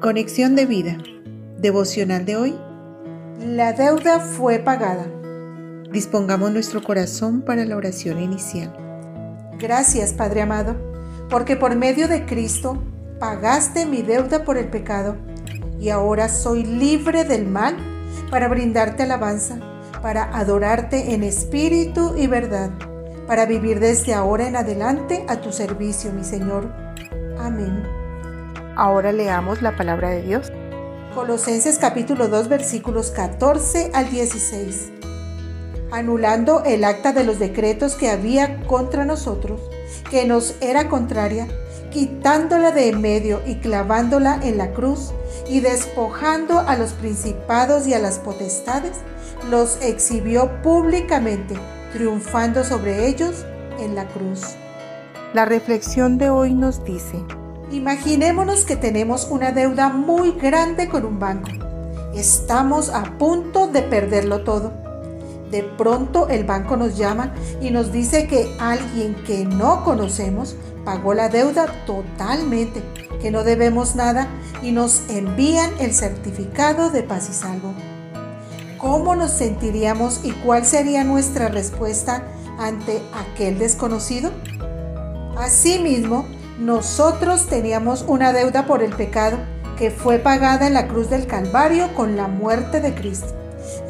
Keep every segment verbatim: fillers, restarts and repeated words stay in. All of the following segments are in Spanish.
Conexión de vida. Devocional de hoy. La deuda fue pagada. Dispongamos nuestro corazón para la oración inicial. Gracias, Padre amado, porque por medio de Cristo pagaste mi deuda por el pecado y ahora soy libre del mal para brindarte alabanza, para adorarte en espíritu y verdad, para vivir desde ahora en adelante a tu servicio, mi Señor. Amén. Ahora leamos la palabra de Dios. Colosenses capítulo dos, versículos catorce al dieciséis. Anulando el acta de los decretos que había contra nosotros, que nos era contraria, quitándola de en medio y clavándola en la cruz, y despojando a los principados y a las potestades, los exhibió públicamente, triunfando sobre ellos en la cruz. La reflexión de hoy nos dice: imaginémonos que tenemos una deuda muy grande con un banco. Estamos a punto de perderlo todo. De pronto el banco nos llama y nos dice que alguien que no conocemos pagó la deuda totalmente, que no debemos nada, y nos envían el certificado de paz y salvo. ¿Cómo nos sentiríamos y cuál sería nuestra respuesta ante aquel desconocido? Asimismo, nosotros teníamos una deuda por el pecado que fue pagada en la cruz del Calvario con la muerte de Cristo.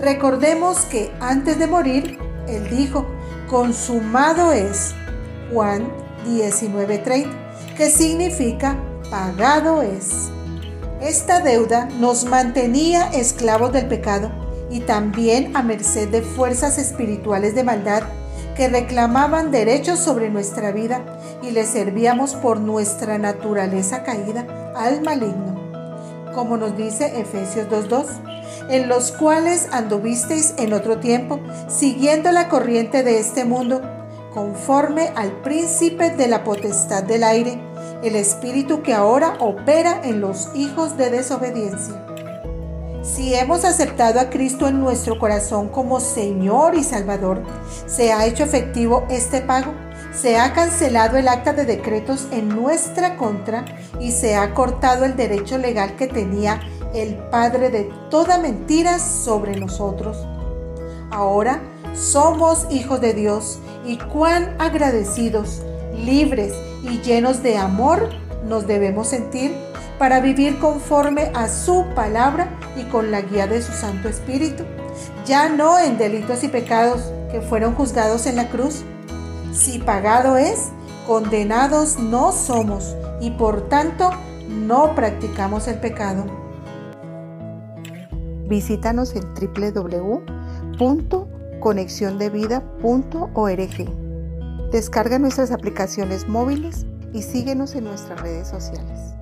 Recordemos que antes de morir, Él dijo: consumado es, Juan diecinueve treinta, que significa pagado es. Esta deuda nos mantenía esclavos del pecado y también a merced de fuerzas espirituales de maldad que reclamaban derechos sobre nuestra vida, y le servíamos por nuestra naturaleza caída al maligno. Como nos dice Efesios dos dos, en los cuales anduvisteis en otro tiempo, siguiendo la corriente de este mundo, conforme al príncipe de la potestad del aire, el espíritu que ahora opera en los hijos de desobediencia. Si hemos aceptado a Cristo en nuestro corazón como Señor y Salvador, se ha hecho efectivo este pago, se ha cancelado el acta de decretos en nuestra contra y se ha cortado el derecho legal que tenía el Padre de toda mentira sobre nosotros. Ahora somos hijos de Dios, y cuán agradecidos, libres y llenos de amor nos debemos sentir para vivir conforme a su palabra y con la guía de su Santo Espíritu, ya no en delitos y pecados que fueron juzgados en la cruz. Si pagado es, condenados no somos, y por tanto no practicamos el pecado. Visítanos en doble u doble u doble u punto conexión de vida punto org. Descarga nuestras aplicaciones móviles y síguenos en nuestras redes sociales.